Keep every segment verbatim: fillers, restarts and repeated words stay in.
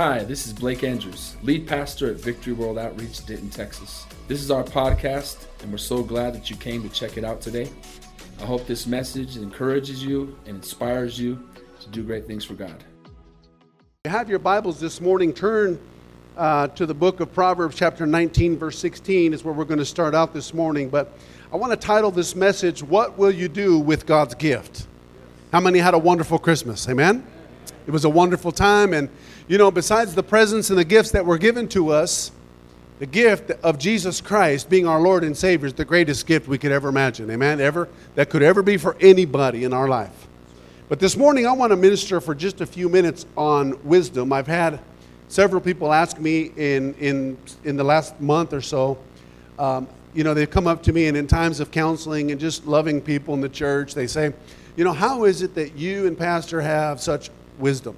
Hi, this is Blake Andrews, lead pastor at Victory World Outreach, Denton, Texas. This is our podcast, and we're so glad that you came to check it out today. I hope this message encourages you and inspires you to do great things for God. You have your Bibles this morning. Turn uh, to the book of Proverbs, chapter nineteen, verse sixteen is where we're going to start out this morning. But I want to title this message, What Will You Do With God's Gift? How many had a wonderful Christmas? Amen? It was a wonderful time, and you know, besides the presents and the gifts that were given to us, the gift of Jesus Christ being our Lord and Savior is the greatest gift we could ever imagine, amen, ever, that could ever be for anybody in our life. But this morning, I want to minister for just a few minutes on wisdom. I've had several people ask me in in, in the last month or so, um, you know, they've come up to me, and in times of counseling and just loving people in the church, they say, you know, how is it that you and Pastor have such wisdom?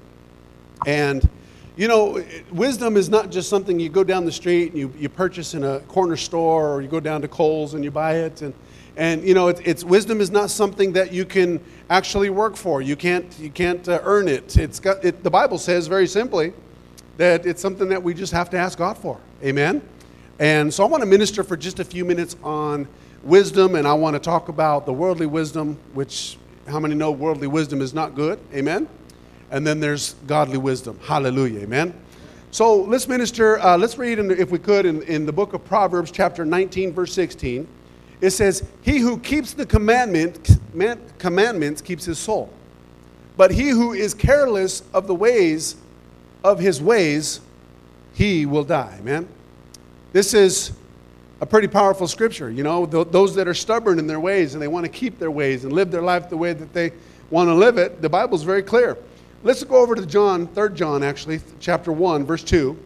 And you know, wisdom is not just something you go down the street and you, you purchase in a corner store, or you go down to Kohl's and you buy it. And, and you know, it, it's wisdom is not something that you can actually work for. You can't you can't uh, earn it. It's got it, the Bible says very simply that it's something that we just have to ask God for. Amen. And so I want to minister for just a few minutes on wisdom, and I want to talk about the worldly wisdom, which how many know worldly wisdom is not good? Amen. And then there's godly wisdom. Hallelujah. Amen. So let's minister. Uh, let's read, in the, if we could, in, in the book of Proverbs, chapter nineteen, verse sixteen. It says, he who keeps the commandment, man, commandments keeps his soul. But he who is careless of the ways of his ways, he will die. Amen. This is a pretty powerful scripture. You know, th- those that are stubborn in their ways and they want to keep their ways and live their life the way that they want to live it. The Bible's very clear. Let's go over to John, Third John actually, chapter one, verse two.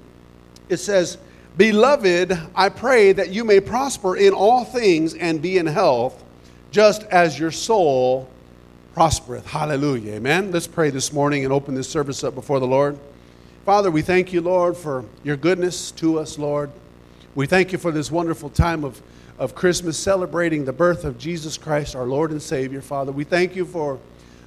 It says, Beloved, I pray that you may prosper in all things and be in health, just as your soul prospereth. Hallelujah. Amen. Let's pray this morning and open this service up before the Lord. Father, we thank you, Lord, for your goodness to us, Lord. We thank you for this wonderful time of, of Christmas, celebrating the birth of Jesus Christ, our Lord and Savior. Father, we thank you for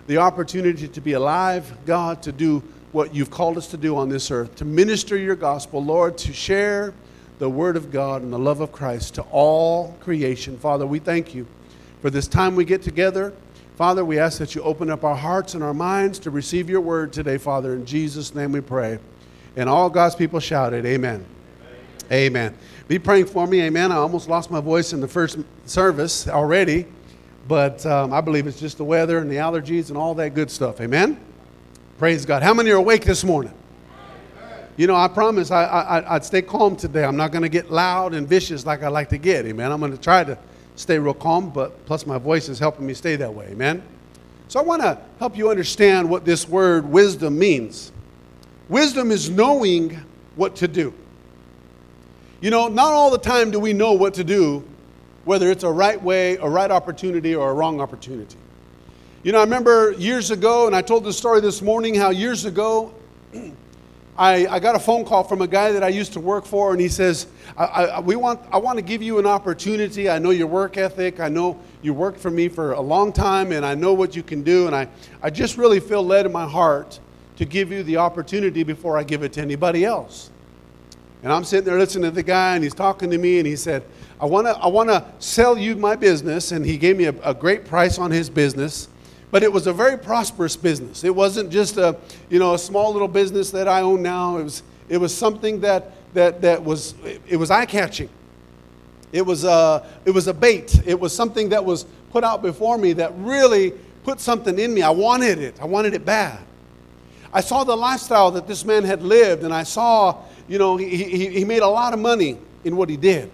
the opportunity to be alive, God, to do what you've called us to do on this earth, to minister your gospel, Lord, to share the word of God and the love of Christ to all creation. Father, we thank you for this time we get together. Father, we ask that you open up our hearts and our minds to receive your word today, Father. In Jesus' name we pray. And all God's people shouted, amen. Amen. Amen. Be praying for me, amen. I almost lost my voice in the first service already. But um, I believe it's just the weather and the allergies and all that good stuff. Amen? Praise God. How many are awake this morning? Amen. You know, I promise I, I, I'd stay calm today. I'm not going to get loud and vicious like I like to get. Amen? I'm going to try to stay real calm, but plus my voice is helping me stay that way. Amen? So I want to help you understand what this word wisdom means. Wisdom is knowing what to do. You know, not all the time do we know what to do, whether it's a right way, a right opportunity, or a wrong opportunity. You know, I remember years ago, and I told this story this morning, how years ago, I, I got a phone call from a guy that I used to work for, and he says, I, I, we want, I want to give you an opportunity. I know your work ethic. I know you worked for me for a long time, and I know what you can do, and I, I just really feel led in my heart to give you the opportunity before I give it to anybody else. And I'm sitting there listening to the guy, and he's talking to me, and he said, I want to I want to sell you my business, and he gave me a, a great price on his business, but it was a very prosperous business. It wasn't just a, you know, a small little business that I own now. It was it was something that that that was it was eye-catching. It was a it was a bait. It was something that was put out before me that really put something in me. I wanted it. I wanted it bad. I saw the lifestyle that this man had lived, and I saw, you know, he he, he made a lot of money in what he did.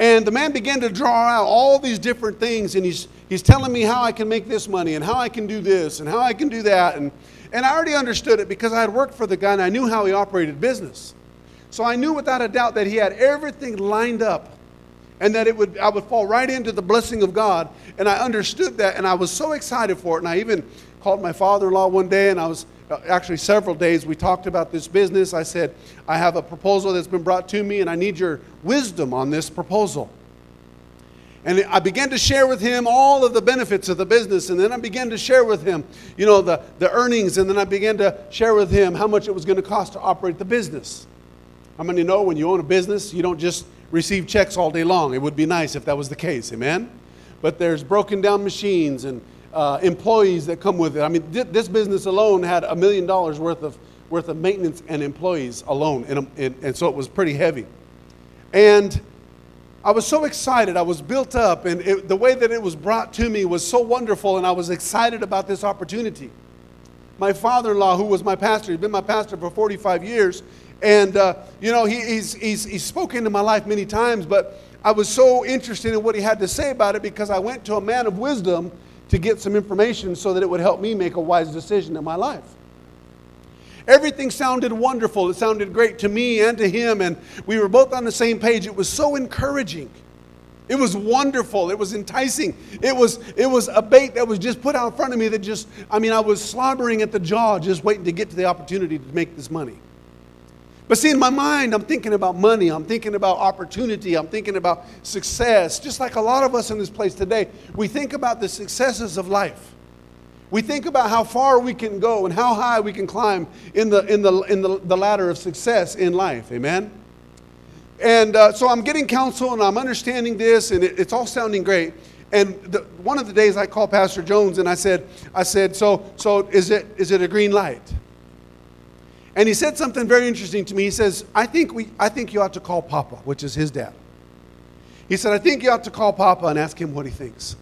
And the man began to draw out all these different things, and he's he's telling me how I can make this money and how I can do this and how I can do that. And, and I already understood it because I had worked for the guy and I knew how he operated business. So I knew without a doubt that he had everything lined up and that it would I would fall right into the blessing of God. And I understood that, and I was so excited for it. And I even called my father-in-law one day, and I was actually several days we talked about this business. I said, I have a proposal that's been brought to me, and I need your wisdom on this proposal. And I began to share with him all of the benefits of the business. And then I began to share with him, you know, the, the earnings. And then I began to share with him how much it was going to cost to operate the business. How many know when you own a business, you don't just receive checks all day long? It would be nice if that was the case. Amen? But there's broken down machines and uh, employees that come with it. I mean, th- this business alone had a million dollars worth of worth of maintenance and employees alone. And, and, and so it was pretty heavy. And I was so excited. I was built up, and it, the way that it was brought to me was so wonderful, and I was excited about this opportunity. My father-in-law, who was my pastor, he'd been my pastor for forty-five years, and, uh, you know, he, he's, he's, he's spoken to my life many times, but I was so interested in what he had to say about it because I went to a man of wisdom to get some information so that it would help me make a wise decision in my life. Everything sounded wonderful. It sounded great to me and to him, and we were both on the same page. It was so encouraging. It was wonderful. It was enticing. It was it was a bait that was just put out in front of me that just, I mean, I was slobbering at the jaw just waiting to get to the opportunity to make this money. But see, in my mind, I'm thinking about money. I'm thinking about opportunity. I'm thinking about success. Just like a lot of us in this place today, we think about the successes of life. We think about how far we can go and how high we can climb in the in the in the, the ladder of success in life. Amen. And uh, so I'm getting counsel and I'm understanding this, and it, it's all sounding great. And the, one of the days I called Pastor Jones and I said, I said, so so is it is it a green light? And he said something very interesting to me. He says, I think we I think you ought to call Papa, which is his dad. He said, I think you ought to call Papa and ask him what he thinks.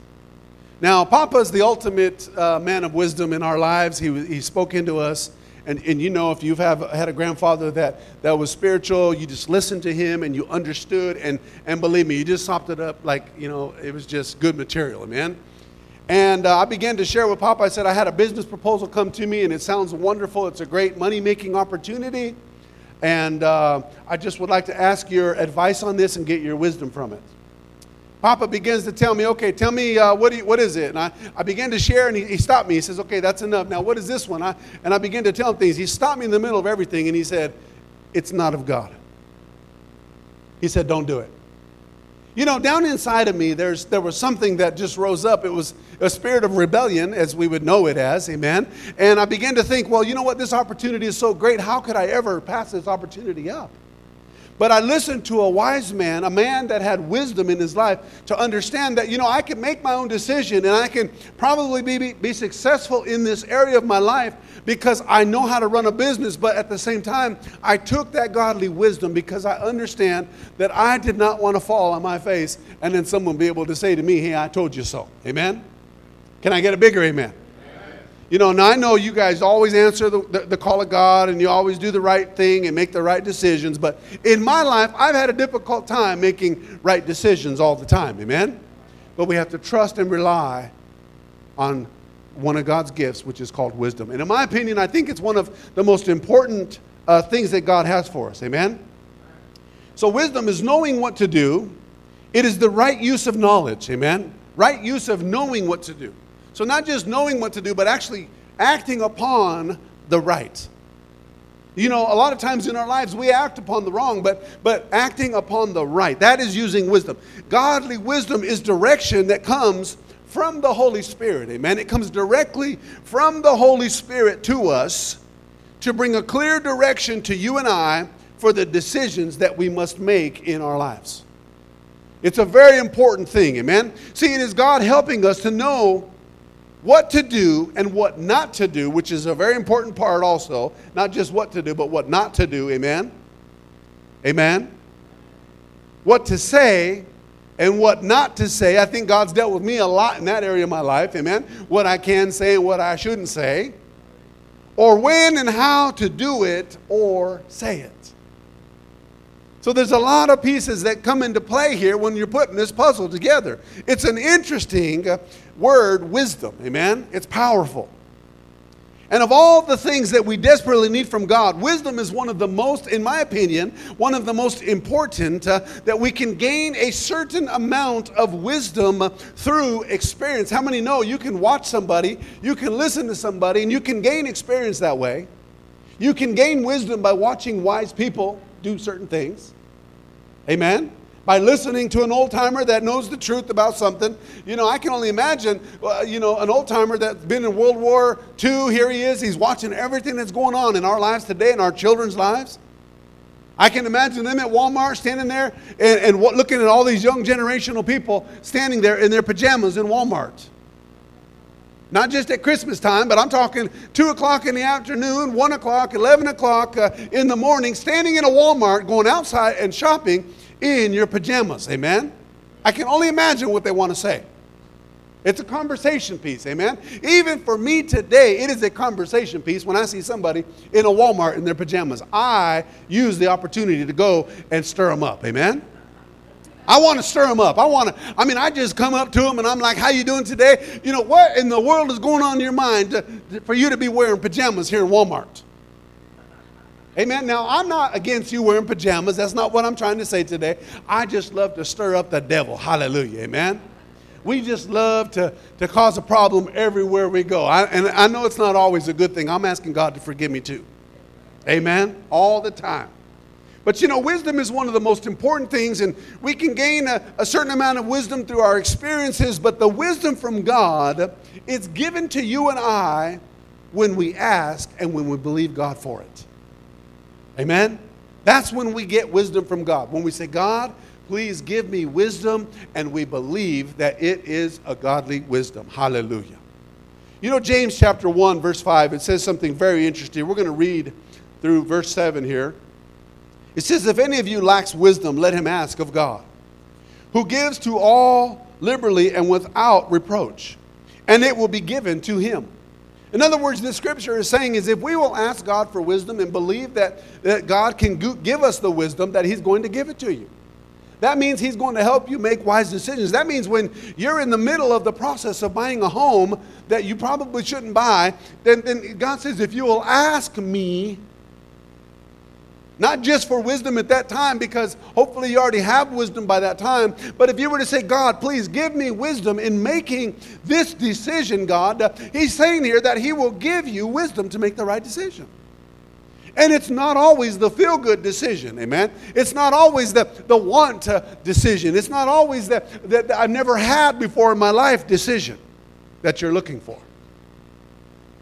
Now, Papa's the ultimate uh, man of wisdom in our lives. He he spoke into us. And, and you know, if you've have, had a grandfather that, that was spiritual, you just listened to him and you understood. And, and believe me, you just sopped it up like, you know, it was just good material, amen? And uh, I began to share with Papa. I said, I had a business proposal come to me, and it sounds wonderful. It's a great money-making opportunity. And uh, I just would like to ask your advice on this and get your wisdom from it. Papa begins to tell me, okay, tell me, uh, what do you, what is it? And I, I began to share, and he, he stopped me. He says, okay, that's enough. Now, what is this one? I, and I began to tell him things. He stopped me in the middle of everything, and he said, it's not of God. He said, don't do it. You know, down inside of me, there's there was something that just rose up. It was a spirit of rebellion, as we would know it as, amen? And I began to think, well, you know what? This opportunity is so great. How could I ever pass this opportunity up? But I listened to a wise man, a man that had wisdom in his life, to understand that, you know, I can make my own decision and I can probably be, be successful in this area of my life because I know how to run a business. But at the same time, I took that godly wisdom because I understand that I did not want to fall on my face and then someone be able to say to me, hey, I told you so. Amen? Can I get a bigger amen? You know, now I know you guys always answer the, the, the call of God and you always do the right thing and make the right decisions. But in my life, I've had a difficult time making right decisions all the time. Amen? But we have to trust and rely on one of God's gifts, which is called wisdom. And in my opinion, I think it's one of the most important uh, things that God has for us. Amen? So wisdom is knowing what to do. It is the right use of knowledge. Amen? Right use of knowing what to do. So not just knowing what to do, but actually acting upon the right. You know, a lot of times in our lives, we act upon the wrong, but but acting upon the right. That is using wisdom. Godly wisdom is direction that comes from the Holy Spirit. Amen. It comes directly from the Holy Spirit to us to bring a clear direction to you and I for the decisions that we must make in our lives. It's a very important thing. Amen. See, it is God helping us to know what to do and what not to do, which is a very important part also. Not just what to do, but what not to do. Amen? Amen? What to say and what not to say. I think God's dealt with me a lot in that area of my life. Amen? What I can say and what I shouldn't say. Or when and how to do it or say it. So there's a lot of pieces that come into play here when you're putting this puzzle together. It's an interesting uh, word, wisdom. Amen? It's powerful. And of all the things that we desperately need from God, wisdom is one of the most, in my opinion, one of the most important uh, that we can gain a certain amount of wisdom through experience. How many know you can watch somebody, you can listen to somebody, and you can gain experience that way? You can gain wisdom by watching wise people do certain things. Amen? by listening to an old-timer that knows the truth about something. You know, I can only imagine, uh, you know, an old-timer that's been in World War Two. Here he is. He's watching everything that's going on in our lives today, in our children's lives. I can imagine them at Walmart standing there and, and what, looking at all these young generational people standing there in their pajamas in Walmart. Not just at Christmas time, but I'm talking two o'clock in the afternoon, one o'clock, eleven o'clock uh, in the morning, standing in a Walmart, going outside and shopping in your pajamas. Amen? I can only imagine what they want to say. It's a conversation piece. Amen? Even for me today, it is a conversation piece when I see somebody in a Walmart in their pajamas. I use the opportunity to go and stir them up. Amen? I want to stir them up. I want to, I mean, I just come up to them and I'm like, how you doing today? You know, what in the world is going on in your mind to, to, for you to be wearing pajamas here in Walmart? Amen. Now, I'm not against you wearing pajamas. That's not what I'm trying to say today. I just love to stir up the devil. Hallelujah. Amen. We just love to, to cause a problem everywhere we go. I, and I know it's not always a good thing. I'm asking God to forgive me too. Amen. All the time. But, you know, wisdom is one of the most important things, and we can gain a, a certain amount of wisdom through our experiences, but the wisdom from God is given to you and I when we ask and when we believe God for it. Amen? That's when we get wisdom from God. When we say, God, please give me wisdom, and we believe that it is a godly wisdom. Hallelujah. You know, James chapter one, verse five, it says something very interesting. We're going to read through verse seven here. It says, if any of you lacks wisdom, let him ask of God, who gives to all liberally and without reproach, and it will be given to him. In other words, the scripture is saying is if we will ask God for wisdom and believe that, that God can give us the wisdom, that he's going to give it to you. That means he's going to help you make wise decisions. That means when you're in the middle of the process of buying a home that you probably shouldn't buy, then, then God says, if you will ask me, not just for wisdom at that time, because hopefully you already have wisdom by that time. But if you were to say, God, please give me wisdom in making this decision, God, uh, he's saying here that he will give you wisdom to make the right decision. And it's not always the feel-good decision, amen? It's not always the, the want uh, decision. It's not always the, the, the I've never had before in my life decision that you're looking for.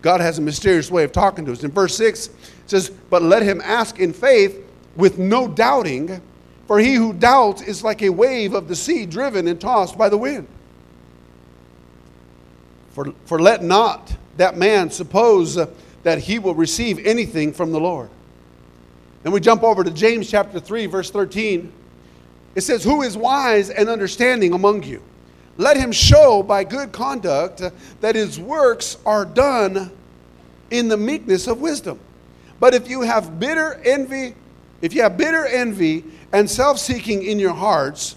God has a mysterious way of talking to us. In verse six, it says, but let him ask in faith with no doubting, for he who doubts is like a wave of the sea driven and tossed by the wind. For, for let not that man suppose that he will receive anything from the Lord. Then we jump over to James chapter three, verse thirteen. It says, who is wise and understanding among you? Let him show by good conduct that his works are done in the meekness of wisdom. But if you have bitter envy, if you have bitter envy and self-seeking in your hearts,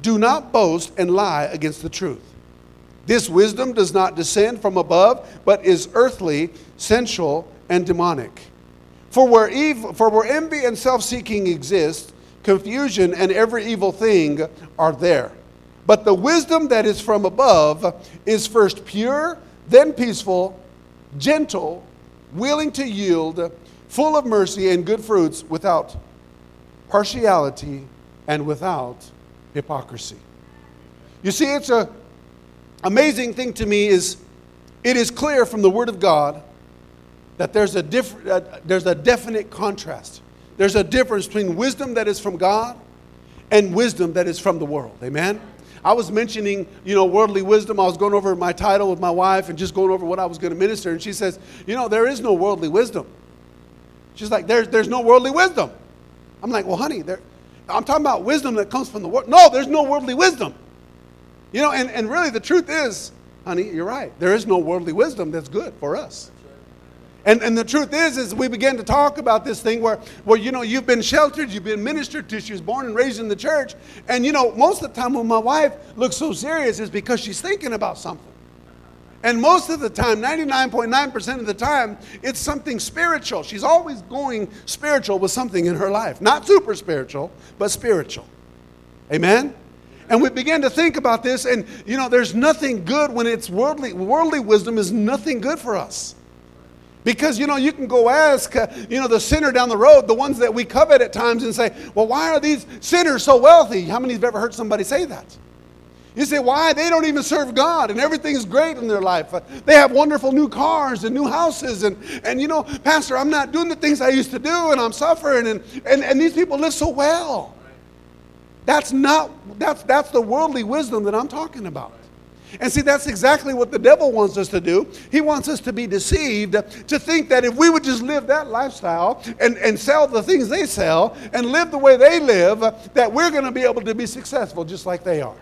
do not boast and lie against the truth. This wisdom does not descend from above, but is earthly, sensual, and demonic. For where evil, for where envy and self-seeking exist, confusion and every evil thing are there. But the wisdom that is from above is first pure, then peaceful, gentle, willing to yield, full of mercy and good fruits, without partiality and without hypocrisy. You see, it's an amazing thing to me is it is clear from the Word of God that there's a, diff- uh, there's a definite contrast. There's a difference between wisdom that is from God and wisdom that is from the world. Amen? I was mentioning, you know, worldly wisdom. I was going over my title with my wife and just going over what I was going to minister. And she says, you know, there is no worldly wisdom. She's like, there's, there's no worldly wisdom. I'm like, well, honey, there, I'm talking about wisdom that comes from the world. No, there's no worldly wisdom. You know, and, and really the truth is, honey, you're right. There is no worldly wisdom that's good for us. And and the truth is, is we began to talk about this thing where, where, you know, you've been sheltered, you've been ministered to. She was born and raised in the church. And, you know, most of the time when my wife looks so serious is because she's thinking about something. And most of the time, ninety-nine point nine percent of the time, it's something spiritual. She's always going spiritual with something in her life. Not super spiritual, but spiritual. Amen? And we began to think about this. And, you know, there's nothing good when it's worldly. Worldly wisdom is nothing good for us. Because, you know, you can go ask, uh, you know, the sinner down the road, the ones that we covet at times, and say, well, why are these sinners so wealthy? How many have ever heard somebody say that? You say, why? They don't even serve God, and everything's great in their life. Uh, they have wonderful new cars and new houses, and, and you know, Pastor, I'm not doing the things I used to do, and I'm suffering, and, and, and these people live so well. That's not, that's, that's the worldly wisdom that I'm talking about. And see, that's exactly what the devil wants us to do. He wants us to be deceived, to think that if we would just live that lifestyle and, and sell the things they sell and live the way they live, that we're going to be able to be successful just like they are.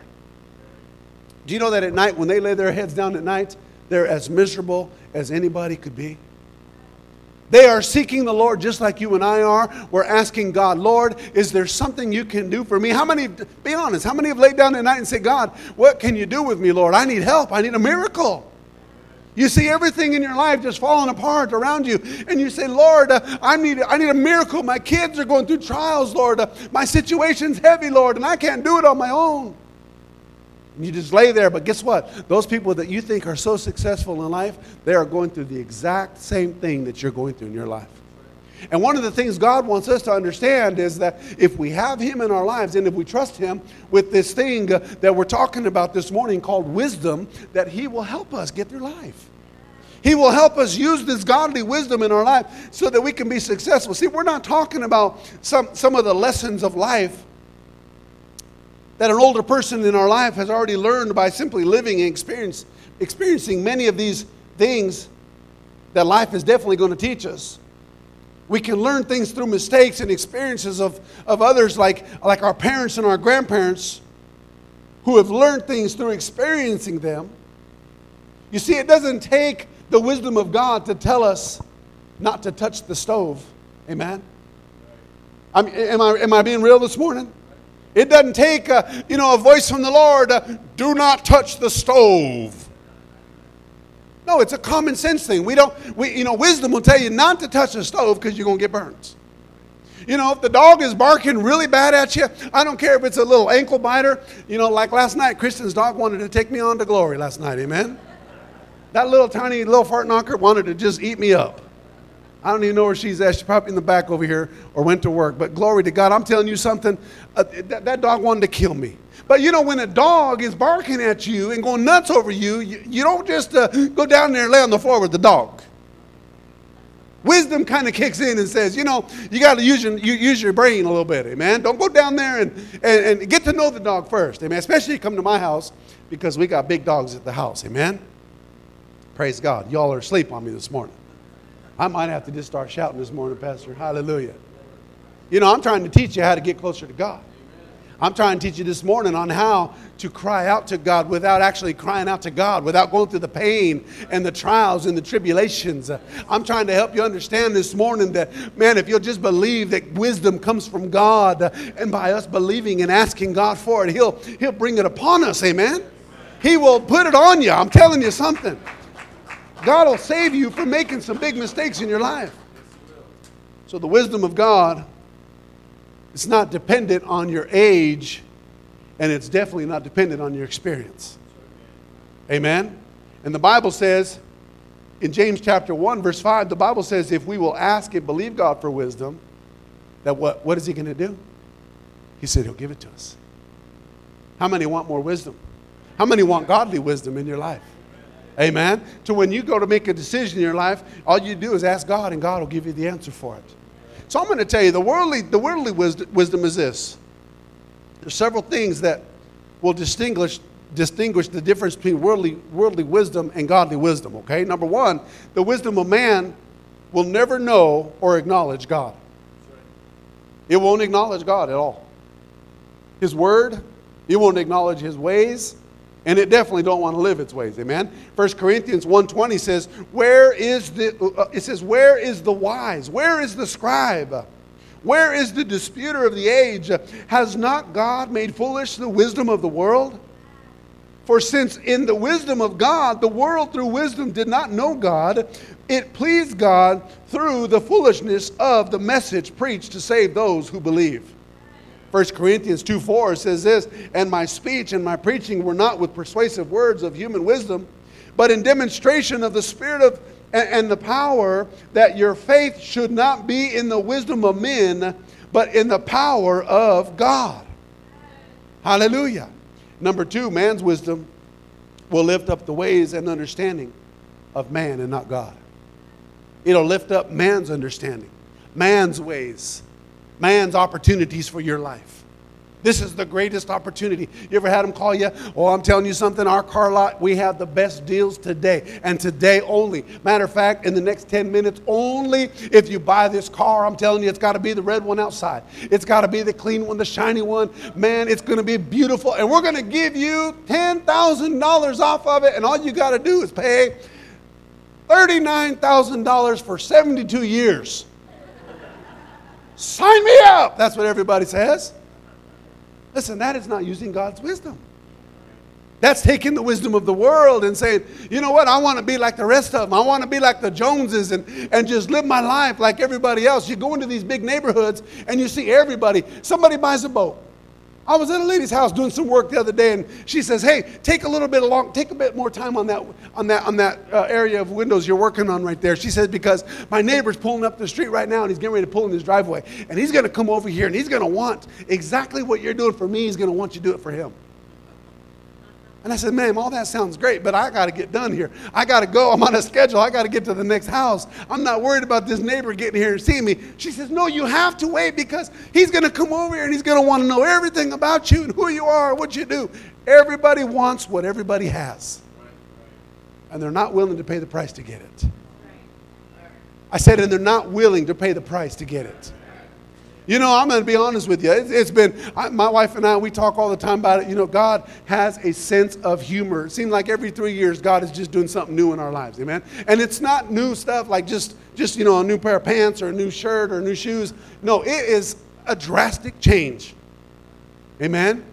Do you know that at night, when they lay their heads down at night, they're as miserable as anybody could be? They are seeking the Lord just like you and I are. We're asking God, Lord, is there something you can do for me? How many, be honest, how many have laid down at night and said, God, what can you do with me, Lord? I need help. I need a miracle. You see everything in your life just falling apart around you. And you say, Lord, uh, I need I need a miracle. My kids are going through trials, Lord. Uh, my situation's heavy, Lord, and I can't do it on my own. And you just lay there. But guess what? Those people that you think are so successful in life, they are going through the exact same thing that you're going through in your life. And one of the things God wants us to understand is that if we have Him in our lives, and if we trust Him with this thing that we're talking about this morning called wisdom, that He will help us get through life. He will help us use this godly wisdom in our life so that we can be successful. See, we're not talking about some, some of the lessons of life that an older person in our life has already learned by simply living and experience, experiencing many of these things that life is definitely going to teach us. We can learn things through mistakes and experiences of, of others like, like our parents and our grandparents who have learned things through experiencing them. You see, it doesn't take the wisdom of God to tell us not to touch the stove. Amen? I'm, am I, am I being real this morning? It doesn't take, uh, you know, a voice from the Lord, uh, do not touch the stove. No, it's a common sense thing. We don't, we, you know, wisdom will tell you not to touch the stove because you're going to get burnt. You know, if the dog is barking really bad at you, I don't care if it's a little ankle biter. You know, like last night, Kristen's dog wanted to take me on to glory last night, amen? That little tiny little fart knocker wanted to just eat me up. I don't even know where she's at. She's probably in the back over here or went to work. But glory to God, I'm telling you something. Uh, that, that dog wanted to kill me. But you know, when a dog is barking at you and going nuts over you, you, you don't just uh, go down there and lay on the floor with the dog. Wisdom kind of kicks in and says, you know, you got to use your, you, use your brain a little bit, amen? Don't go down there and, and, and get to know the dog first, amen? Especially come to my house because we got big dogs at the house, amen? Praise God. Y'all are asleep on me this morning. I might have to just start shouting this morning, Pastor. Hallelujah. You know, I'm trying to teach you how to get closer to God. I'm trying to teach you this morning on how to cry out to God without actually crying out to God, without going through the pain and the trials and the tribulations. I'm trying to help you understand this morning that, man, if you'll just believe that wisdom comes from God, and by us believing and asking God for it, He'll, he'll bring it upon us, amen? He will put it on you. I'm telling you something. God will save you from making some big mistakes in your life. So the wisdom of God is not dependent on your age, and it's definitely not dependent on your experience. Amen? And the Bible says, in James chapter one, verse five, the Bible says, if we will ask and believe God for wisdom, that what, what is He going to do? He said He'll give it to us. How many want more wisdom? How many want godly wisdom in your life? Amen. So when you go to make a decision in your life, all you do is ask God, and God will give you the answer for it. So I'm going to tell you, the worldly, the worldly wisdom, wisdom is this. There's several things that will distinguish distinguish the difference between worldly worldly wisdom and godly wisdom. Okay. Number one, the wisdom of man will never know or acknowledge God. It won't acknowledge God at all. His word, it won't acknowledge His ways. And it definitely don't want to live its ways, amen? First Corinthians one twenty says, where is the, uh, it says, where is the wise? Where is the scribe? Where is the disputer of the age? Has not God made foolish the wisdom of the world? For since in the wisdom of God, the world through wisdom did not know God, it pleased God through the foolishness of the message preached to save those who believe. First Corinthians two four says this, and my speech and my preaching were not with persuasive words of human wisdom, but in demonstration of the Spirit of and, and the power that your faith should not be in the wisdom of men, but in the power of God. Hallelujah. Number two, man's wisdom will lift up the ways and understanding of man and not God. It'll lift up man's understanding, man's ways, man's opportunities for your life. This is the greatest opportunity. You ever had them call you? Oh, I'm telling you something, our car lot, we have the best deals today, and today only. Matter of fact, in the next ten minutes only, if you buy this car, I'm telling you, it's got to be the red one outside. It's got to be the clean one, the shiny one. Man, it's going to be beautiful, and we're going to give you ten thousand dollars off of it, and all you got to do is pay thirty-nine thousand dollars for seventy-two years. Sign me up! That's what everybody says. Listen, that is not using God's wisdom. That's taking the wisdom of the world and saying, you know what, I want to be like the rest of them. I want to be like the Joneses and, and just live my life like everybody else. You go into these big neighborhoods and you see everybody. Somebody buys a boat. I was at a lady's house doing some work the other day, and she says, hey, take a little bit along, take a bit more time on that on that, on that uh, area of windows you're working on right there. She says, because my neighbor's pulling up the street right now, and he's getting ready to pull in his driveway, and he's going to come over here, and he's going to want exactly what you're doing for me. He's going to want you to do it for him. And I said, ma'am, all that sounds great, but I got to get done here. I got to go. I'm on a schedule. I got to get to the next house. I'm not worried about this neighbor getting here and seeing me. She says, no, you have to wait because he's going to come over here and he's going to want to know everything about you and who you are and what you do. Everybody wants what everybody has. And they're not willing to pay the price to get it. I said, and they're not willing to pay the price to get it. You know, I'm going to be honest with you. It's, it's been, I, my wife and I, we talk all the time about it. You know, God has a sense of humor. It seems like every three years, God is just doing something new in our lives. Amen. And it's not new stuff like just, just you know, a new pair of pants or a new shirt or new shoes. No, it is a drastic change. Amen.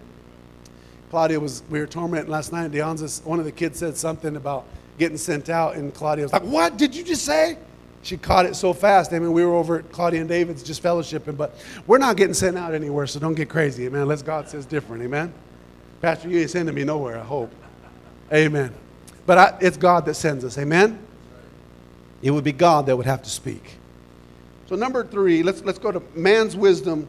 Claudia was, we were tormenting last night. Deonza, one of the kids said something about getting sent out. And Claudia was like, what did you just say? She caught it so fast. I mean, we were over at Claudia and David's just fellowshipping, but we're not getting sent out anywhere, so don't get crazy, amen, unless God says different, amen? Pastor, you ain't sending me nowhere, I hope. Amen. But I, it's God that sends us, amen? It would be God that would have to speak. So number three, let's let's go to man's wisdom.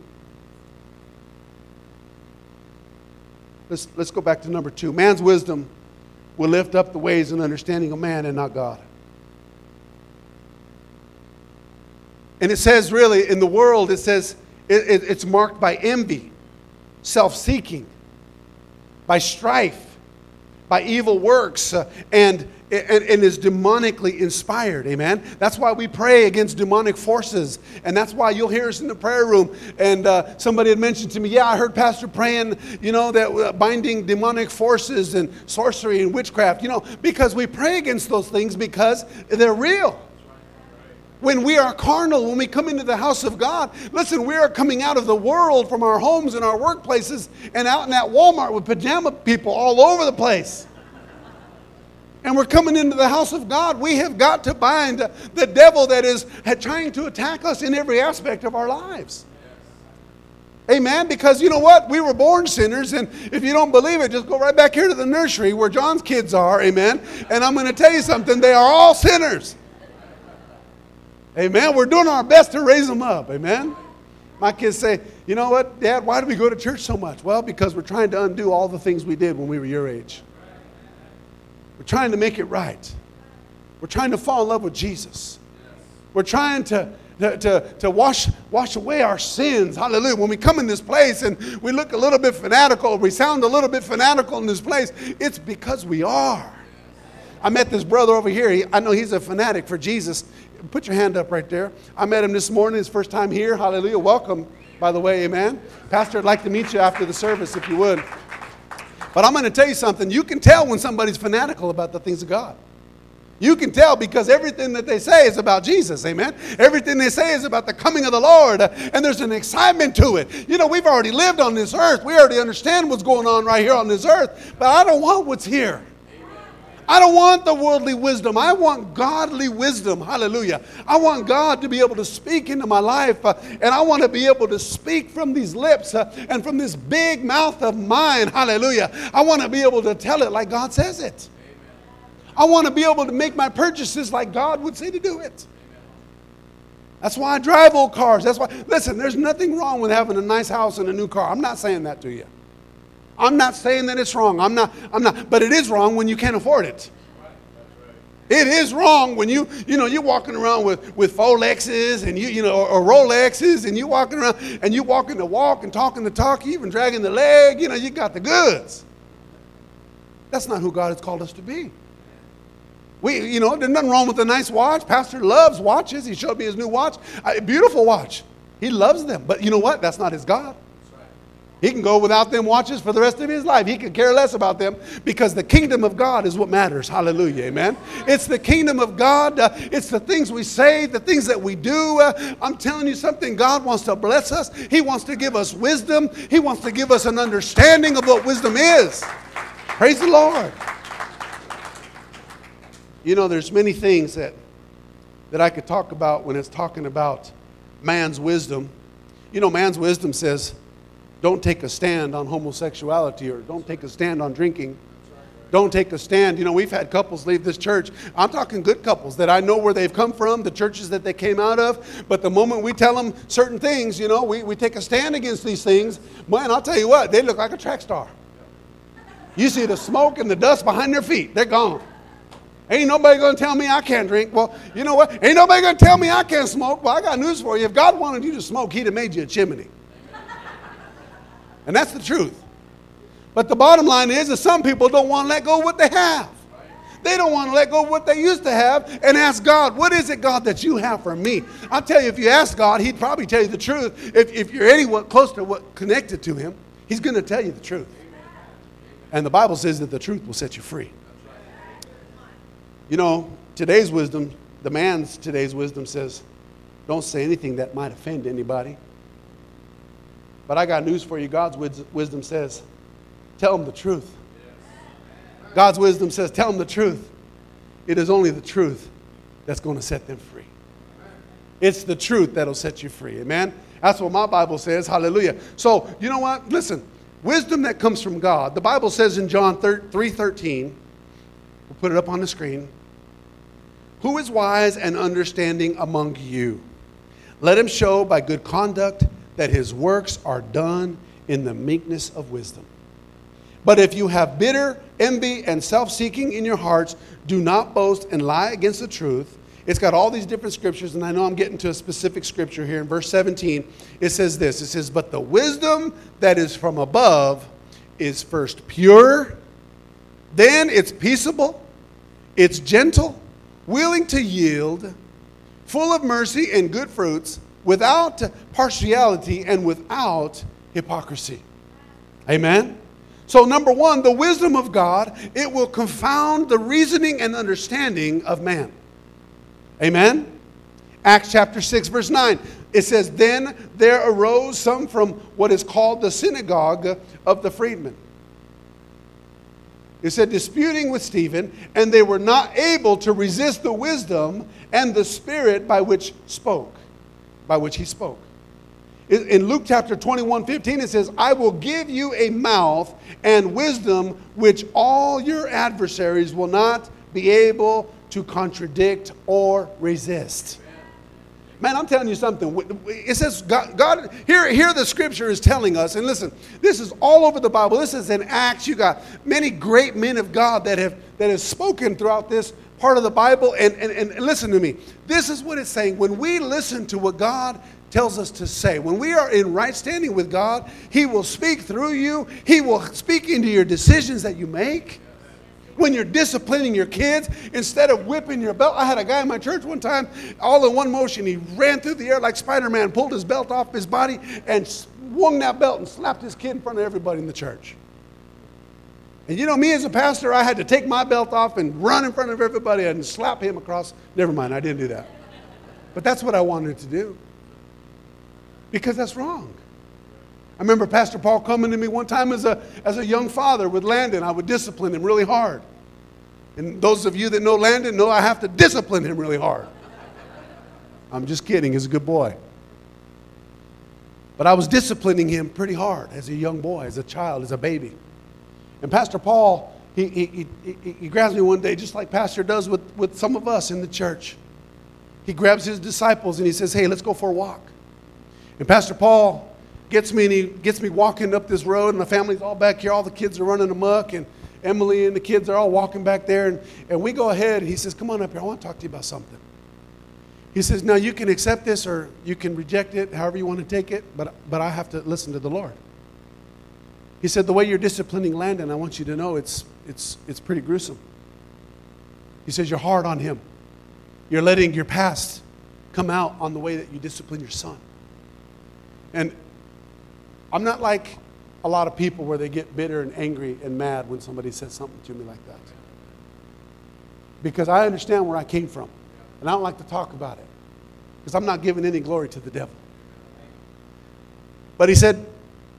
Let's, let's go back to number two. Man's wisdom will lift up the ways and understanding of man and not God. And it says really in the world, it says it, it, it's marked by envy, self-seeking, by strife, by evil works, uh, and, and, and is demonically inspired, amen? That's why we pray against demonic forces, and that's why you'll hear us in the prayer room. And uh, somebody had mentioned to me, yeah, I heard Pastor praying, you know, that uh, binding demonic forces and sorcery and witchcraft, you know, because we pray against those things because they're real. When we are carnal, when we come into the house of God, listen, we are coming out of the world from our homes and our workplaces and out in that Walmart with pajama people all over the place. And we're coming into the house of God. We have got to bind the devil that is trying to attack us in every aspect of our lives. Amen? Because you know what? We were born sinners, and if you don't believe it, just go right back here to the nursery where John's kids are, amen? And I'm going to tell you something, they are all sinners. Amen. We're doing our best to raise them up. Amen. My kids say, you know what, Dad, why do we go to church so much? Well, because we're trying to undo all the things we did when we were your age. We're trying to make it right. We're trying to fall in love with Jesus. We're trying to, to, to, to wash, wash away our sins. Hallelujah. When we come in this place and we look a little bit fanatical, we sound a little bit fanatical in this place, it's because we are. I met this brother over here. He, I know he's a fanatic for Jesus. Put your hand up right there. I met him this morning, his first time here. Hallelujah. Welcome, by the way, amen. Pastor, I'd like to meet you after the service, if you would. But I'm going to tell you something. You can tell when somebody's fanatical about the things of God. You can tell because everything that they say is about Jesus, amen. Everything they say is about the coming of the Lord, and there's an excitement to it. You know, we've already lived on this earth. We already understand what's going on right here on this earth, but I don't want what's here. I don't want the worldly wisdom. I want godly wisdom. Hallelujah. I want God to be able to speak into my life. Uh, and I want to be able to speak from these lips uh, and from this big mouth of mine. Hallelujah. I want to be able to tell it like God says it. Amen. I want to be able to make my purchases like God would say to do it. That's why I drive old cars. That's why. Listen, there's nothing wrong with having a nice house and a new car. I'm not saying that to you. I'm not saying that it's wrong. I'm not. I'm not. But it is wrong when you can't afford it. It is wrong when you, you know, you're walking around with, with Folexes and you, you know, or, or Rolexes, and you're walking around and you're walking the walk and talking the talk, even dragging the leg. You know, you got the goods. That's not who God has called us to be. We, you know, there's nothing wrong with a nice watch. Pastor loves watches. He showed me his new watch. A beautiful watch. He loves them. But you know what? That's not his God. He can go without them watches for the rest of his life. He can care less about them because the kingdom of God is what matters. Hallelujah. Amen. It's the kingdom of God. Uh, it's the things we say, the things that we do. Uh, I'm telling you something. God wants to bless us. He wants to give us wisdom. He wants to give us an understanding of what wisdom is. Praise the Lord. You know, there's many things that, that I could talk about when it's talking about man's wisdom. You know, man's wisdom says, don't take a stand on homosexuality, or don't take a stand on drinking. Don't take a stand. You know, we've had couples leave this church. I'm talking good couples that I know where they've come from, the churches that they came out of. But the moment we tell them certain things, you know, we, we take a stand against these things. Man, I'll tell you what, they look like a track star. You see the smoke and the dust behind their feet. They're gone. Ain't nobody going to tell me I can't drink. Well, you know what? Ain't nobody going to tell me I can't smoke. Well, I got news for you. If God wanted you to smoke, he'd have made you a chimney. And that's the truth. But the bottom line is that some people don't want to let go of what they have. They don't want to let go of what they used to have and ask God, what is it, God, that you have for me? I'll tell you, if you ask God, he'd probably tell you the truth. If, if you're anywhere close to what connected to him, he's going to tell you the truth. And the Bible says that the truth will set you free. You know, today's wisdom, the man's today's wisdom says, don't say anything that might offend anybody. But I got news for you. God's wisdom says, tell them the truth. God's wisdom says, tell them the truth. It is only the truth that's going to set them free. It's the truth that'll set you free. Amen? That's what my Bible says. Hallelujah. So, you know what? Listen, wisdom that comes from God. The Bible says in John three thirteen, we'll put it up on the screen. Who is wise and understanding among you? Let him show by good conduct that his works are done in the meekness of wisdom. But if you have bitter envy and self-seeking in your hearts, do not boast and lie against the truth. It's got all these different scriptures, and I know I'm getting to a specific scripture here. In verse seventeen, it says this. It says, but the wisdom that is from above is first pure, then it's peaceable, it's gentle, willing to yield, full of mercy and good fruits, without partiality and without hypocrisy. Amen? So number one, the wisdom of God, it will confound the reasoning and understanding of man. Amen? Acts chapter six, verse nine. It says, then there arose some from what is called the synagogue of the freedmen. It said, disputing with Stephen, and they were not able to resist the wisdom and the spirit by which spoke. by which he spoke. In Luke chapter twenty-one, fifteen, it says, I will give you a mouth and wisdom which all your adversaries will not be able to contradict or resist. Man, I'm telling you something. It says, God, God here, here the scripture is telling us, and listen, this is all over the Bible. This is in Acts. You got many great men of God that have, that have spoken throughout this part of the Bible, and, and, and listen to me. This is what it's saying. When we listen to what God tells us to say, when we are in right standing with God, he will speak through you. He will speak into your decisions that you make. When you're disciplining your kids, instead of whipping your belt. I had a guy in my church one time, all in one motion, he ran through the air like Spider-Man, pulled his belt off his body, and swung that belt and slapped his kid in front of everybody in the church. And you know, me as a pastor, I had to take my belt off and run in front of everybody and slap him across. Never mind, I didn't do that. But that's what I wanted to do. Because that's wrong. I remember Pastor Paul coming to me one time as a, as a young father with Landon. I would discipline him really hard. And those of you that know Landon know I have to discipline him really hard. I'm just kidding. He's a good boy. But I was disciplining him pretty hard as a young boy, as a child, as a baby. And Pastor Paul he, he, he, he grabs me one day, just like Pastor does with, with some of us in the church. He grabs his disciples and he says, hey, let's go for a walk. And Pastor Paul gets me and he gets me walking up this road, and the family's all back here. All the kids are running amok, and Emily and the kids are all walking back there. And, and we go ahead, and he says, come on up here. I want to talk to you about something. He says, now you can accept this or you can reject it, however you want to take it, but but I have to listen to the Lord. He said, the way you're disciplining Landon, I want you to know it's it's it's pretty gruesome. He says, you're hard on him. You're letting your past come out on the way that you discipline your son. And I'm not like a lot of people where they get bitter and angry and mad when somebody says something to me like that. Because I understand where I came from. And I don't like to talk about it because I'm not giving any glory to the devil. But he said,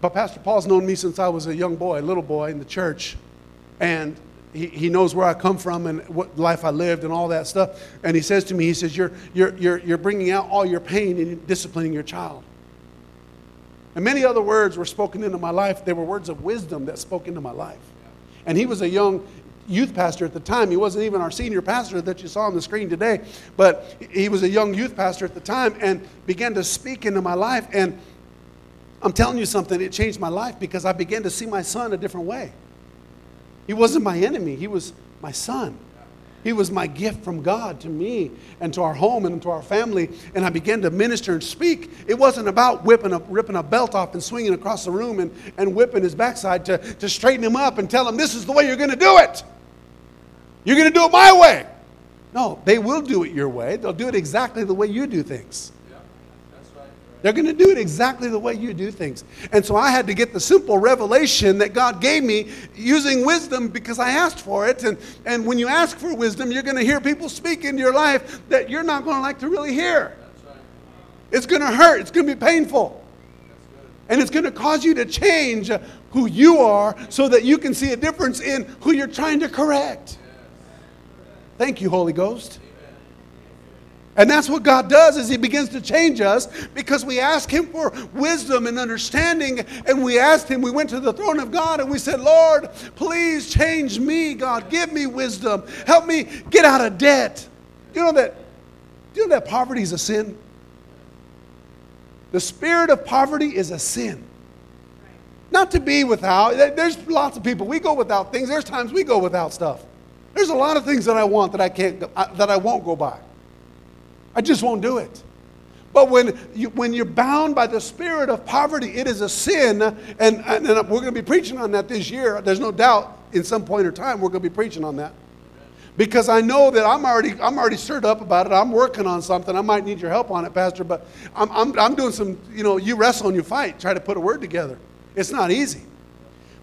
but Pastor Paul's known me since I was a young boy, a little boy in the church. And he, he knows where I come from and what life I lived and all that stuff. And he says to me, he says, you're, you're, you're, you're bringing out all your pain and disciplining your child. And many other words were spoken into my life. They were words of wisdom that spoke into my life. And he was a young youth pastor at the time. He wasn't even our senior pastor that you saw on the screen today, but he was a young youth pastor at the time and began to speak into my life. And I'm telling you something, it changed my life because I began to see my son a different way. He wasn't my enemy. He was my son. He was my gift from God to me and to our home and to our family. And I began to minister and speak. It wasn't about whipping a, ripping a belt off and swinging across the room and, and whipping his backside to, to straighten him up and tell him, this is the way you're going to do it. You're going to do it my way. No, they will do it your way. They'll do it exactly the way you do things. Yeah, that's right, right. They're going to do it exactly the way you do things. And so I had to get the simple revelation that God gave me using wisdom because I asked for it. And, and when you ask for wisdom, you're going to hear people speak into your life that you're not going to like to really hear. That's right. It's going to hurt. It's going to be painful. And it's going to cause you to change who you are so that you can see a difference in who you're trying to correct. Thank you, Holy Ghost. Amen. And that's what God does is he begins to change us because we ask him for wisdom and understanding. And we asked him, we went to the throne of God and we said, Lord, please change me, God. Give me wisdom. Help me get out of debt. Do you know that, do you know that poverty is a sin? The spirit of poverty is a sin. Not to be without. There's lots of people. We go without things. There's times we go without stuff. There's a lot of things that I want that I can't, that I won't go by. I just won't do it. But when you, when you're bound by the spirit of poverty, it is a sin, and, and we're going to be preaching on that this year. There's no doubt. In some point or time, we're going to be preaching on that because I know that I'm already I'm already stirred up about it. I'm working on something. I might need your help on it, Pastor. But I'm I'm I'm doing some. You know, you wrestle and you fight. Try to put a word together. It's not easy.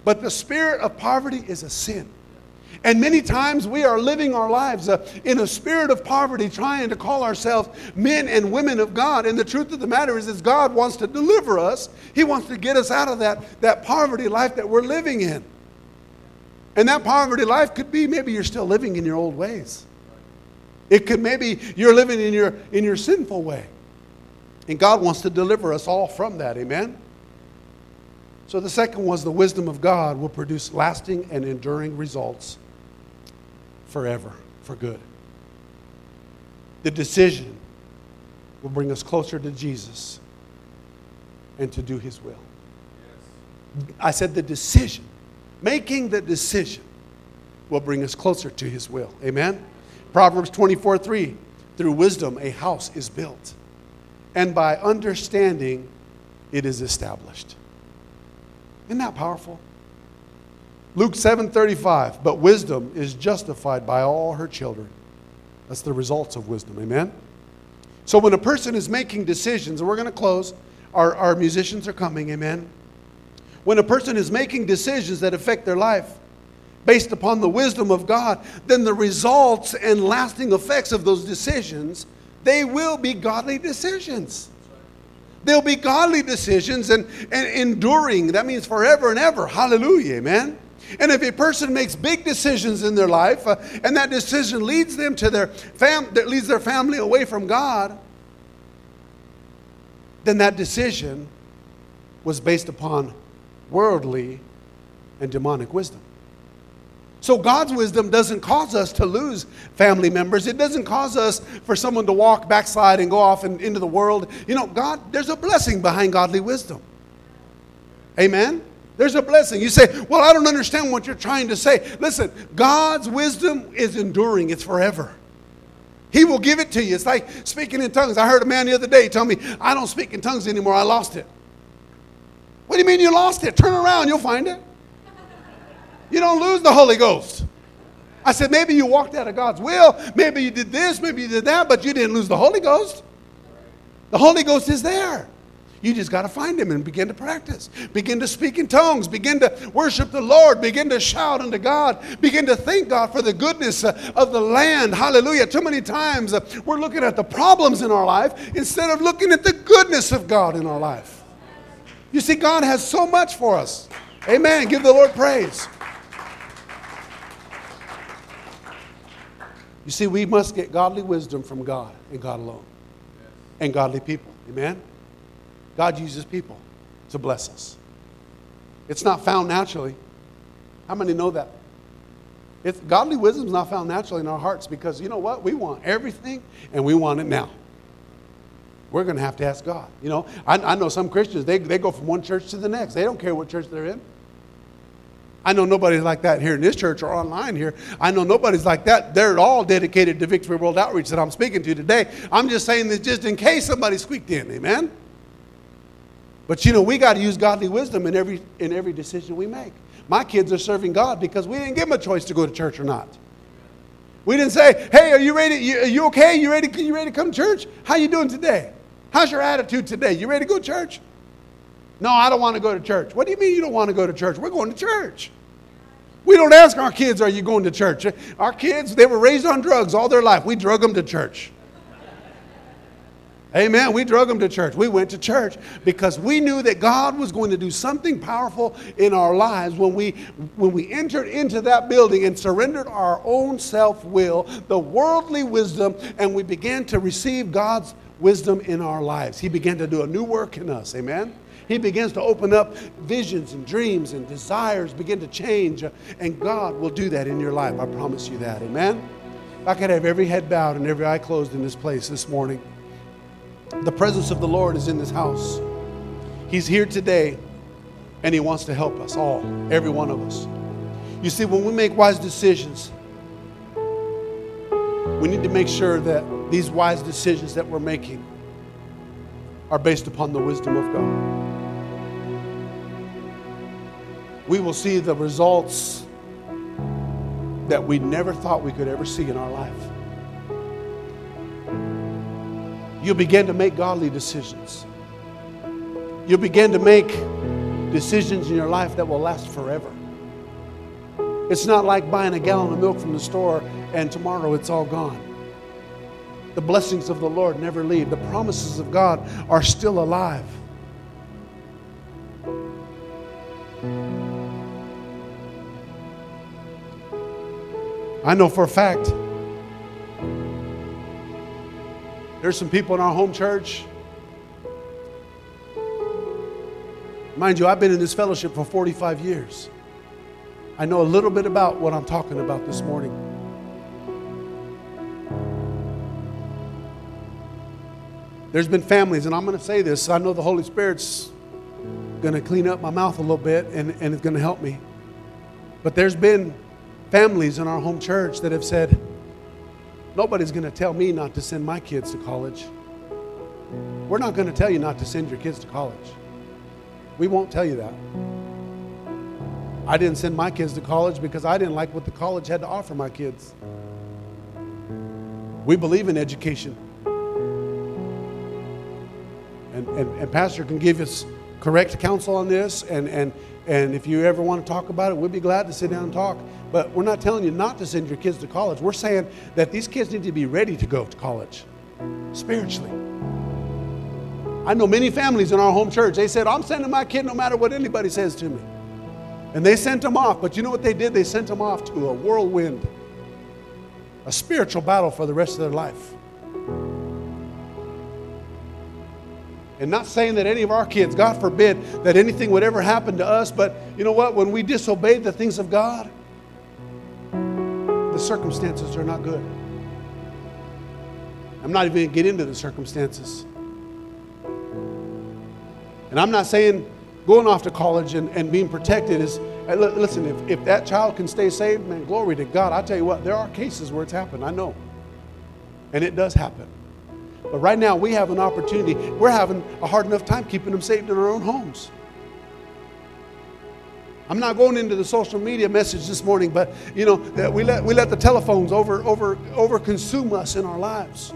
But the spirit of poverty is a sin. And many times we are living our lives uh, in a spirit of poverty, trying to call ourselves men and women of God. And the truth of the matter is, is God wants to deliver us. He wants to get us out of that, that poverty life that we're living in. And that poverty life could be maybe you're still living in your old ways. It could maybe you're living in your, in your sinful way. And God wants to deliver us all from that. Amen? So the second was the wisdom of God will produce lasting and enduring results forever, for good. The decision will bring us closer to Jesus and to do his will. Yes. I said the decision. Making the decision will bring us closer to his will. Amen? Proverbs twenty-four three, through wisdom a house is built, and by understanding it is established. Isn't that powerful? Luke seven thirty-five, but wisdom is justified by all her children. That's the results of wisdom, amen? So when a person is making decisions, and we're going to close, our, our musicians are coming, amen? When a person is making decisions that affect their life based upon the wisdom of God, then the results and lasting effects of those decisions, they will be godly decisions. They'll be godly decisions and, and enduring. That means forever and ever. Hallelujah, amen? And if a person makes big decisions in their life, uh, and that decision leads them to their fam- that leads their family away from God, then that decision was based upon worldly and demonic wisdom. So God's wisdom doesn't cause us to lose family members. It doesn't cause us for someone to walk backslide and go off and into the world. You know, God, there's a blessing behind godly wisdom. Amen? There's a blessing. You say, well, I don't understand what you're trying to say. Listen, God's wisdom is enduring. It's forever. He will give it to you. It's like speaking in tongues. I heard a man the other day tell me, I don't speak in tongues anymore. I lost it. What do you mean you lost it? Turn around. You'll find it. You don't lose the Holy Ghost. I said, maybe you walked out of God's will. Maybe you did this. Maybe you did that. But you didn't lose the Holy Ghost. The Holy Ghost is there. You just got to find him and begin to practice. Begin to speak in tongues. Begin to worship the Lord. Begin to shout unto God. Begin to thank God for the goodness of the land. Hallelujah. Too many times we're looking at the problems in our life instead of looking at the goodness of God in our life. You see, God has so much for us. Amen. Give the Lord praise. You see, we must get godly wisdom from God and God alone and godly people. Amen. God uses people to bless us. It's not found naturally. How many know that? It's, godly wisdom is not found naturally in our hearts because, you know what? We want everything, and we want it now. We're going to have to ask God. You know, I, I know some Christians, they, they go from one church to the next. They don't care what church they're in. I know nobody's like that here in this church or online here. I know nobody's like that. They're all dedicated to Victory World Outreach that I'm speaking to today. I'm just saying this just in case somebody squeaked in. Amen? But, you know, we got to use godly wisdom in every in every decision we make. My kids are serving God because we didn't give them a choice to go to church or not. We didn't say, hey, are you ready? You, are you okay? You ready, you ready to come to church? How you doing today? How's your attitude today? You ready to go to church? No, I don't want to go to church. What do you mean you don't want to go to church? We're going to church. We don't ask our kids, are you going to church? Our kids, they were raised on drugs all their life. We drug them to church. Amen. We drug them to church. We went to church because we knew that God was going to do something powerful in our lives when we when we entered into that building and surrendered our own self-will, the worldly wisdom, and we began to receive God's wisdom in our lives. He began to do a new work in us. Amen. He begins to open up visions and dreams and desires begin to change, and God will do that in your life. I promise you that. Amen. If I could have every head bowed and every eye closed in this place this morning. The presence of the Lord is in this house. He's here today, and he wants to help us all, every one of us. You see, when we make wise decisions, we need to make sure that these wise decisions that we're making are based upon the wisdom of God. We will see the results that we never thought we could ever see in our life. You'll begin to make godly decisions. You'll begin to make decisions in your life that will last forever. It's not like buying a gallon of milk from the store and tomorrow it's all gone. The blessings of the Lord never leave. The promises of God are still alive. I know for a fact there's some people in our home church. Mind you, I've been in this fellowship for forty-five years. I know a little bit about what I'm talking about this morning. There's been families, and I'm going to say this. I know the Holy Spirit's going to clean up my mouth a little bit, and, and it's going to help me. But there's been families in our home church that have said, nobody's going to tell me not to send my kids to college. We're not going to tell you not to send your kids to college. We won't tell you that. I didn't send my kids to college because I didn't like what the college had to offer my kids. We believe in education. And, and, and Pastor can give us correct counsel on this. And, and, and if you ever want to talk about it, we'd be glad to sit down and talk. But we're not telling you not to send your kids to college. We're saying that these kids need to be ready to go to college spiritually. I know many families in our home church, they said, I'm sending my kid no matter what anybody says to me. And they sent them off. But you know what they did? They sent them off to a whirlwind, a spiritual battle for the rest of their life. And not saying that any of our kids, God forbid, that anything would ever happen to us. But you know what? When we disobeyed the things of God, the circumstances are not good. I'm not even going to get into the circumstances. And I'm not saying going off to college and, and being protected is, listen, if, if that child can stay saved, man, glory to God. I tell you what, there are cases where it's happened, I know. And it does happen. But right now we have an opportunity. We're having a hard enough time keeping them saved in our own homes. I'm not going into the social media message this morning, but you know that we let we let the telephones over over over consume us in our lives.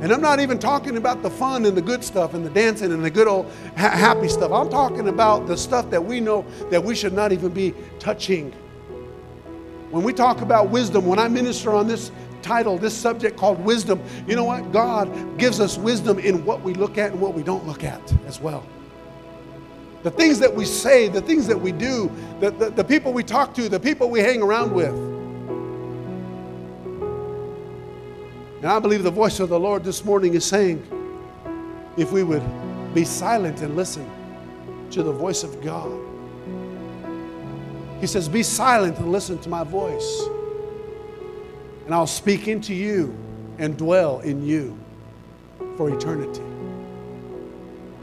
And I'm not even talking about the fun and the good stuff and the dancing and the good old ha- happy stuff. I'm talking about the stuff that we know that we should not even be touching. When we talk about wisdom, when I minister on this title, this subject called wisdom, you know what? God gives us wisdom in what we look at and what we don't look at as well. The things that we say, the things that we do, the, the, the people we talk to, the people we hang around with. And I believe the voice of the Lord this morning is saying, if we would be silent and listen to the voice of God. He says, be silent and listen to my voice. And I'll speak into you and dwell in you for eternity.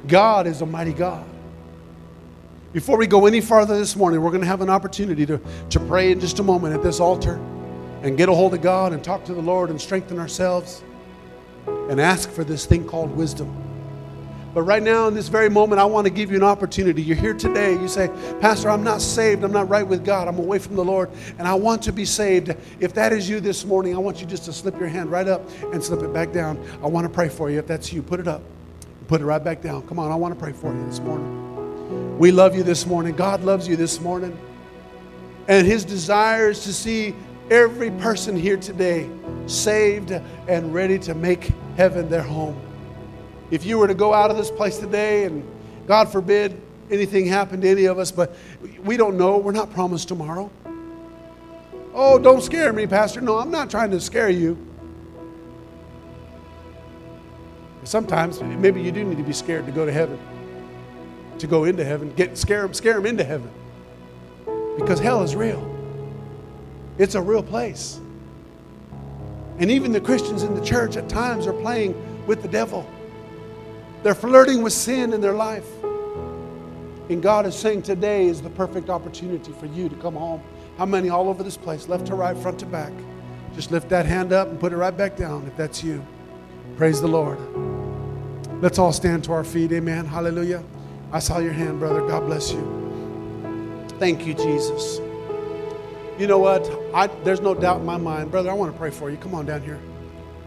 God is a mighty God. Before we go any farther this morning, we're going to have an opportunity to, to pray in just a moment at this altar and get a hold of God and talk to the Lord and strengthen ourselves and ask for this thing called wisdom. But right now, in this very moment, I want to give you an opportunity. You're here today. You say, Pastor, I'm not saved. I'm not right with God. I'm away from the Lord, and I want to be saved. If that is you this morning, I want you just to slip your hand right up and slip it back down. I want to pray for you. If that's you, put it up. Put it right back down. Come on, I want to pray for you this morning. We love you this morning. God loves you this morning. And His desire is to see every person here today saved and ready to make heaven their home. If you were to go out of this place today, and God forbid anything happened to any of us, but we don't know. We're not promised tomorrow. Oh, don't scare me, Pastor. No, I'm not trying to scare you. Sometimes maybe you do need to be scared to go to heaven. To go into heaven, get scare them, scare them into heaven, because hell is real. It's a real place, and even the Christians in the church at times are playing with the devil. They're flirting with sin in their life, and God is saying today is the perfect opportunity for you to come home. How many all over this place, left to right, front to back? Just lift that hand up and put it right back down if that's you. Praise the Lord. Let's all stand to our feet. Amen. Hallelujah. I saw your hand, brother. God bless you. Thank you, Jesus. You know what? I, there's no doubt in my mind. Brother, I want to pray for you. Come on down here.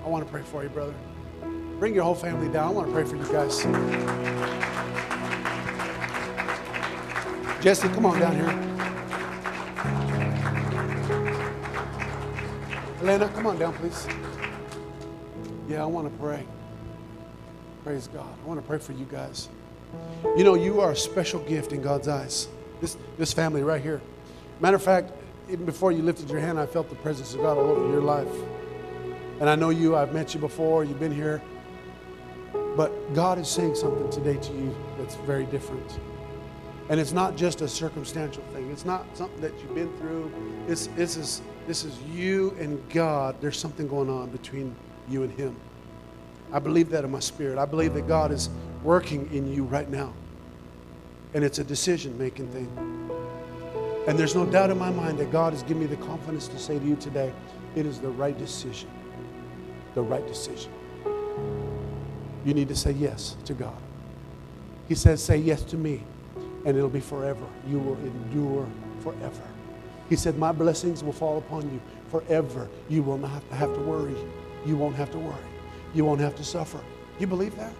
I want to pray for you, brother. Bring your whole family down. I want to pray for you guys. Jesse, come on down here. Elena, come on down, please. Yeah, I want to pray. Praise God. I want to pray for you guys. You know, you are a special gift in God's eyes. This this family right here. Matter of fact, even before you lifted your hand, I felt the presence of God all over your life. And I know you, I've met you before, you've been here. But God is saying something today to you that's very different. And it's not just a circumstantial thing. It's not something that you've been through. It's, this is, this is you and God. There's something going on between you and Him. I believe that in my spirit. I believe that God is working in you right now. And it's a decision-making thing. And there's no doubt in my mind that God has given me the confidence to say to you today, it is the right decision. The right decision. You need to say yes to God. He says, say yes to me, and it'll be forever. You will endure forever. He said, my blessings will fall upon you forever. You will not have to worry. You won't have to worry. You won't have to suffer. You believe that?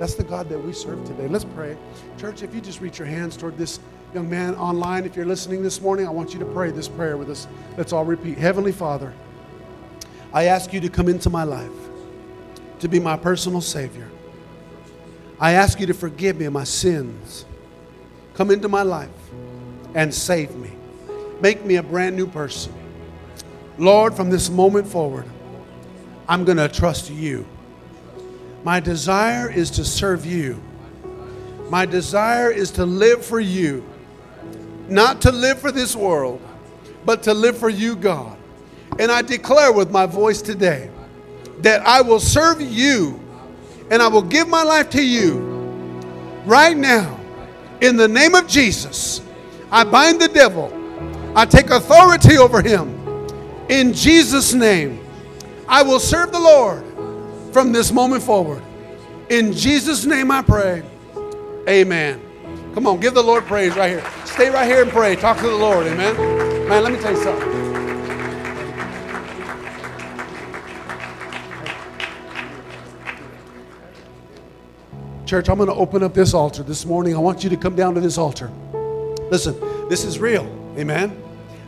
That's the God that we serve today. Let's pray. Church, if you just reach your hands toward this young man online, if you're listening this morning, I want you to pray this prayer with us. Let's all repeat. Heavenly Father, I ask you to come into my life, to be my personal Savior. I ask you to forgive me of my sins. Come into my life and save me. Make me a brand new person. Lord, from this moment forward, I'm going to trust you. My desire is to serve you. My desire is to live for you. Not to live for this world, but to live for you, God. And I declare with my voice today that I will serve you and I will give my life to you right now. In the name of Jesus, I bind the devil. I take authority over him. In Jesus' name, I will serve the Lord from this moment forward. In Jesus' name I pray. Amen. Come on, give the Lord praise right here. Stay right here and pray. Talk to the Lord. Amen. Man, let me tell you something. Church, I'm going to open up this altar this morning. I want you to come down to this altar. Listen, this is real. Amen.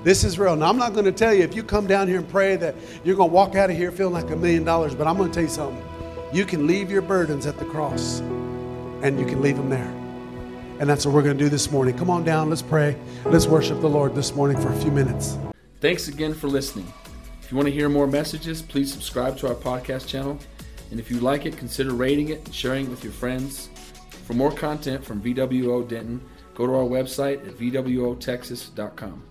This is real. Now, I'm not going to tell you if you come down here and pray that you're going to walk out of here feeling like a million dollars, but I'm going to tell you something. You can leave your burdens at the cross, and you can leave them there. And that's what we're going to do this morning. Come on down. Let's pray. Let's worship the Lord this morning for a few minutes. Thanks again for listening. If you want to hear more messages, please subscribe to our podcast channel. And if you like it, consider rating it and sharing it with your friends. For more content from V W O Denton, go to our website at V W O Texas dot com.